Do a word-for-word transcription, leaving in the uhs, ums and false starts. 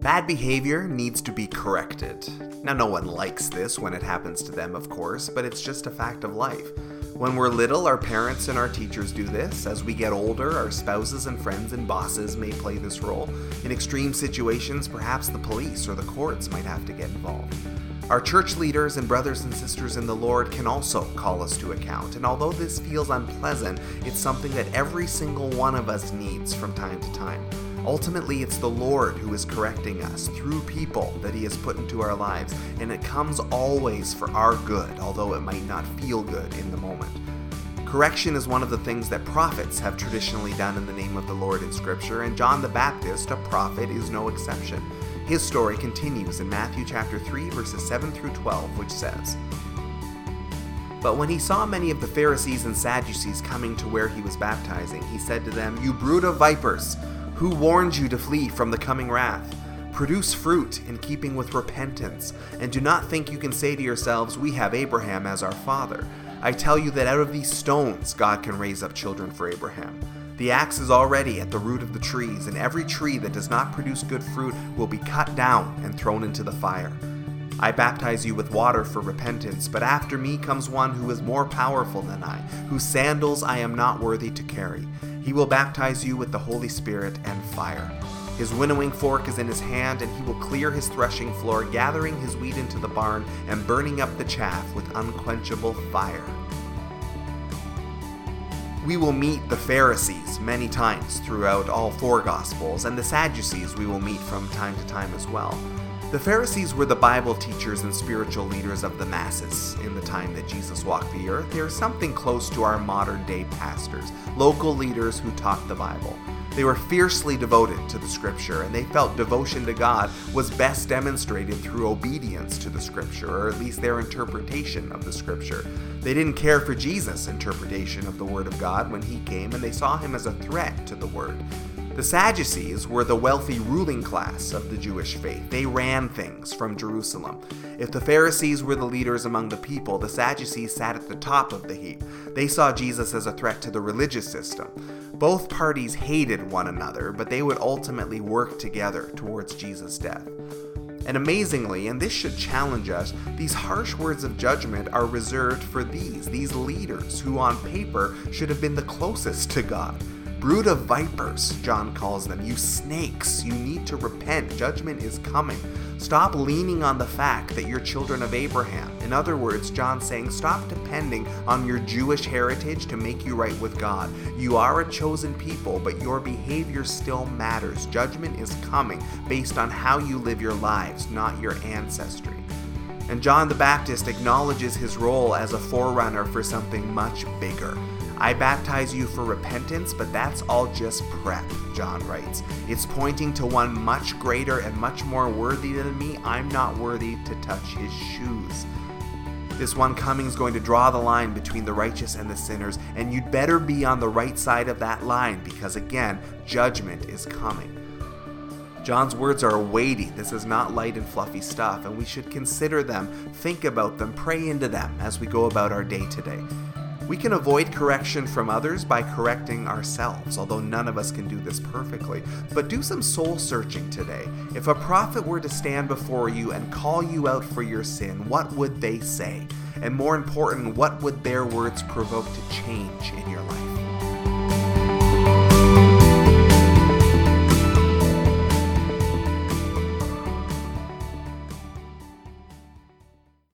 Bad behavior needs to be corrected. Now, no one likes this when it happens to them, of course, but it's just a fact of life. When we're little, our parents and our teachers do this. As we get older, our spouses and friends and bosses may play this role. In extreme situations, perhaps the police or the courts might have to get involved. Our church leaders and brothers and sisters in the Lord can also call us to account, and although this feels unpleasant, it's something that every single one of us needs from time to time. Ultimately, it's the Lord who is correcting us through people that He has put into our lives, and it comes always for our good, although it might not feel good in the moment. Correction is one of the things that prophets have traditionally done in the name of the Lord in Scripture, and John the Baptist, a prophet, is no exception. His story continues in Matthew chapter three, verses seven through twelve, which says, "But when he saw many of the Pharisees and Sadducees coming to where he was baptizing, he said to them, 'You brood of vipers! Who warned you to flee from the coming wrath? Produce fruit in keeping with repentance, and do not think you can say to yourselves, "We have Abraham as our father." I tell you that out of these stones God can raise up children for Abraham. The axe is already at the root of the trees, and every tree that does not produce good fruit will be cut down and thrown into the fire. I baptize you with water for repentance, but after me comes one who is more powerful than I, whose sandals I am not worthy to carry. He will baptize you with the Holy Spirit and fire. His winnowing fork is in his hand, and he will clear his threshing floor, gathering his wheat into the barn and burning up the chaff with unquenchable fire.'" We will meet the Pharisees many times throughout all four Gospels, and the Sadducees we will meet from time to time as well. The Pharisees were the Bible teachers and spiritual leaders of the masses in the time that Jesus walked the earth. They are something close to our modern-day pastors, local leaders who taught the Bible. They were fiercely devoted to the Scripture, and they felt devotion to God was best demonstrated through obedience to the Scripture, or at least their interpretation of the Scripture. They didn't care for Jesus' interpretation of the Word of God when He came, and they saw Him as a threat to the Word. The Sadducees were the wealthy ruling class of the Jewish faith. They ran things from Jerusalem. If the Pharisees were the leaders among the people, the Sadducees sat at the top of the heap. They saw Jesus as a threat to the religious system. Both parties hated one another, but they would ultimately work together towards Jesus' death. And amazingly, and this should challenge us, these harsh words of judgment are reserved for these, these leaders who on paper should have been the closest to God. "Brood of vipers," John calls them. "You snakes, you need to repent. Judgment is coming. Stop leaning on the fact that you're children of Abraham." In other words, John's saying, stop depending on your Jewish heritage to make you right with God. You are a chosen people, but your behavior still matters. Judgment is coming based on how you live your lives, not your ancestry. And John the Baptist acknowledges his role as a forerunner for something much bigger. "I baptize you for repentance, but that's all just prep," John writes. "It's pointing to one much greater and much more worthy than me. I'm not worthy to touch his shoes." This one coming is going to draw the line between the righteous and the sinners, and you'd better be on the right side of that line because, again, judgment is coming. John's words are weighty. This is not light and fluffy stuff, and we should consider them, think about them, pray into them as we go about our day today. We can avoid correction from others by correcting ourselves, although none of us can do this perfectly. But do some soul searching today. If a prophet were to stand before you and call you out for your sin, what would they say? And more important, what would their words provoke to change in